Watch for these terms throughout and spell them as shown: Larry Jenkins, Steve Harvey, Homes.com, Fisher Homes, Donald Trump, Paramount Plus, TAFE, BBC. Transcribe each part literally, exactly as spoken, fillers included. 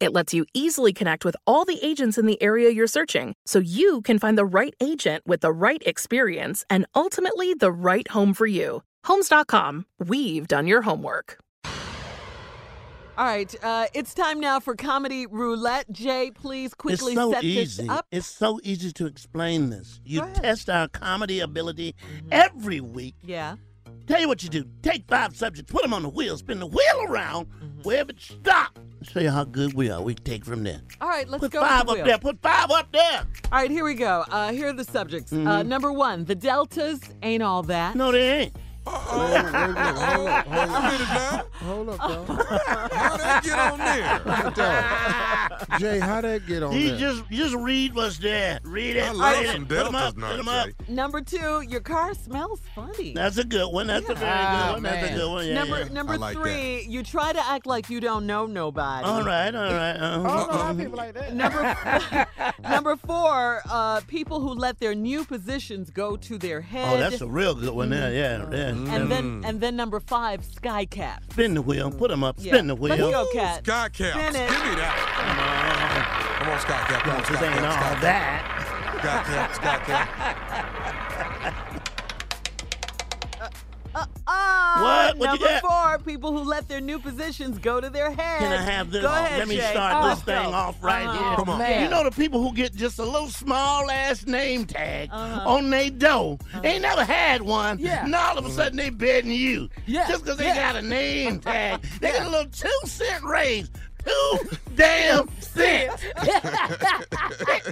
It lets you easily connect with all the agents in the area you're searching, so you can find the right agent with the right experience and ultimately the right home for you. Homes dot com. We've done your homework. All right. Uh, it's time now for Comedy Roulette. Jay, please quickly it's so set easy. this up. It's so easy to explain this. You test our comedy ability every week. Yeah. Tell you what you do. Take five subjects, put them on the wheel, spin the wheel around, mm-hmm. wherever it stops. Show you how good we are. We take from there. All right, let's put go. Put five with the up wheel. there. Put five up there. All right, here we go. Uh, here are the subjects. Mm-hmm. Uh, number one, the deltas ain't all that. No, they ain't. Uh-oh. Wait, wait, wait, hold up, hold up. Wait a minute, hold up, dog. How'd that get on there? Jay, how'd that get on he there? Just, just read what's there. Read it. I love read some it. Deltas. Put them up, put them up. Number two, your car smells funny. That's a good one. That's yeah. a very good one. Man. That's a good one. Yeah, number yeah. number like three, that. you try to act like you don't know nobody. All right, all right. Um, oh, no, a lot of people like that. Number, number four, uh, people who let their new positions go to their head. Oh, that's a real good one there, yeah. Yeah, and yeah. then and then number five, Sky Cap. Spin the wheel. Put them up. Spin yeah. the wheel. Let's go, Cat. Sky Cap. Spin it. Give me that. Come on. Come on, Sky Cap. Come on, Sky Cap. Ain't all Sky that. Sky Cap. Sky Cap. uh, uh, what? What you got? Number four, people who let their new positions go to their head. Can I have this? Go ahead, let me Jay. start oh, this thing no. off right uh-huh. here. Come on. Man. You know the people who get just a little small-ass name tag uh-huh. on their door. Uh-huh. They ain't never had one, yeah. and all of a sudden they betting you. Yeah. Just because they yeah. got a name tag. They yeah. got a little two-cent raise. Two damn cents.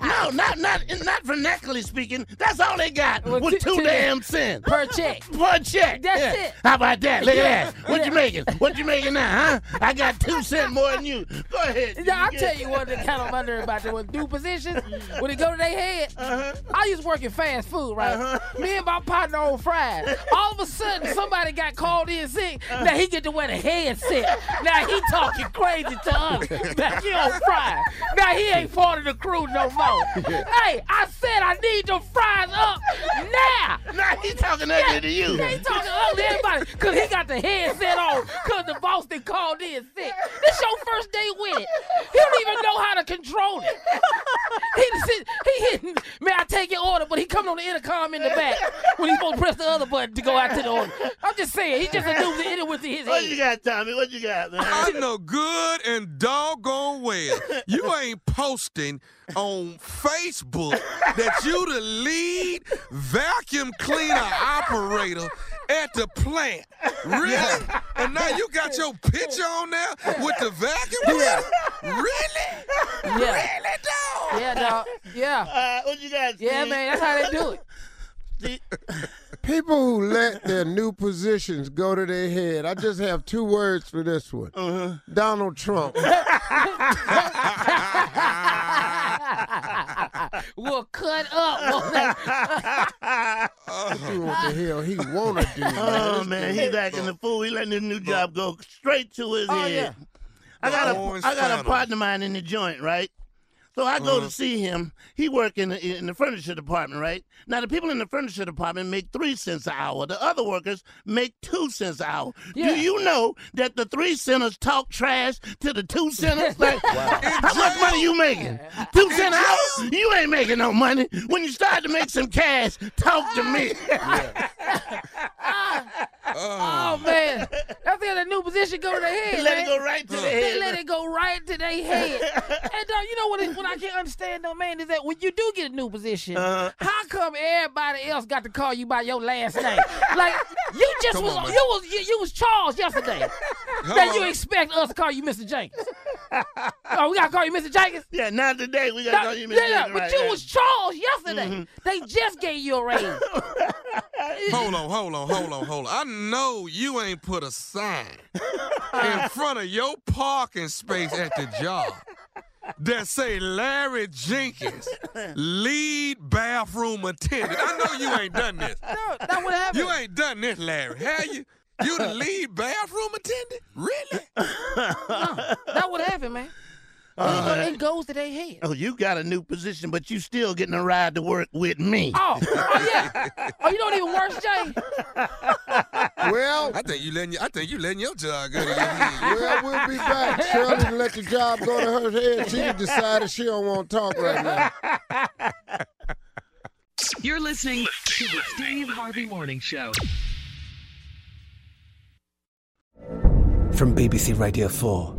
no, not not not vernacularly speaking. That's all they got well, was two, two damn cents. Per check. Per check. That's yeah. it. How about that? Look at that. What yeah. you making? What you making now, huh? I got two cents more than you. Go ahead. Now, I'll tell you what kind of wonder about that. When new positions, when it go to their head, uh-huh. I used to work in fast food, right? Uh-huh. Me and my partner on fries. All of a sudden, somebody got called in sick. Uh-huh. Now he get to wear the headset. Now he talking crazy to us. Now he on fries. Now he ain't part of the crew no more. Yeah. Hey, I said I need them fries up now. Now he talking ugly yeah. to you. He talking ugly to everybody because he got the headset on because the boss that called in sick. This your first day with it. He don't even know how to control it. he, he hitting, may I take your order? But he coming on the intercom in the back when he's supposed to press the other button to go out to the order. I'm just saying, he just a dude that ended with his head. What you got, Tommy? What you got, man? I know good and doggone well you ain't posting on Facebook that you the lead vacuum cleaner operator at the plant. Really? Yeah. And now you got your picture on there with the vacuum? Yeah. Really? Yeah. Really, dog? Yeah, dog. Yeah. Uh, what you guys Yeah, think? Man, that's how they do it. People who let their new positions go to their head. I just have two words for this one. Uh-huh. Donald Trump. We'll cut up. He what the hell he want to do. Oh, man, he's acting a fool. He letting his new job go straight to his oh, head. Yeah. I got, a, I got a partner of mine in the joint, right? So I go uh-huh. to see him. He work in the, in the furniture department, right? Now, the people in the furniture department make three cents an hour. The other workers make two cents an hour. Yeah. Do you know that the three centers talk trash to the two centers? Like, wow. How much money you making? Two cents an hour? You ain't making no money. When you start to make some cash, talk to me. Yeah. Oh, oh, man. That's the other new position go to their head. Let man. It go right to their head. They let it go right to their head. And, uh, you know what, it, what I can't understand, though, man, is that when you do get a new position, uh, how come everybody else got to call you by your last name? Like, you just was, on, you was you was you was Charles yesterday. That you expect us to call you Mister Jenkins. Oh, we got to call you Mister Jenkins? Yeah, not today. We got to call you Mister Yeah, Jenkins. But right you now. Was Charles yesterday. Mm-hmm. They just gave you a raise. Hold on, hold on, hold on, hold on. I know you ain't put a sign in front of your parking space at the job that say Larry Jenkins, lead bathroom attendant. I know you ain't done this. No, that would happen. You ain't done this, Larry. How you? You the lead bathroom attendant? Really? No, that would happen, man. Uh, it goes to their head. Oh, you got a new position, but you still getting a ride to work with me. Oh, oh yeah. Oh, you don't even work, Jay. Well, I think you letting your, I think you letting your job go to your head. Well, we'll be back. Shirley let the job go to her head. She decided she don't want to talk right now. You're listening to the Steve Harvey Morning Show. From B B C Radio four.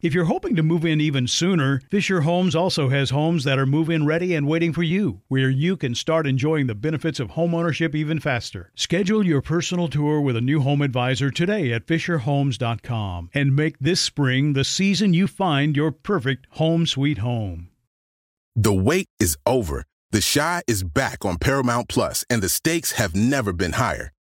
If you're hoping to move in even sooner, Fisher Homes also has homes that are move-in ready and waiting for you, where you can start enjoying the benefits of homeownership even faster. Schedule your personal tour with a new home advisor today at Fisher Homes dot com and make this spring the season you find your Your perfect home sweet home. The wait is over. The Chi is back on Paramount Plus, and the stakes have never been higher.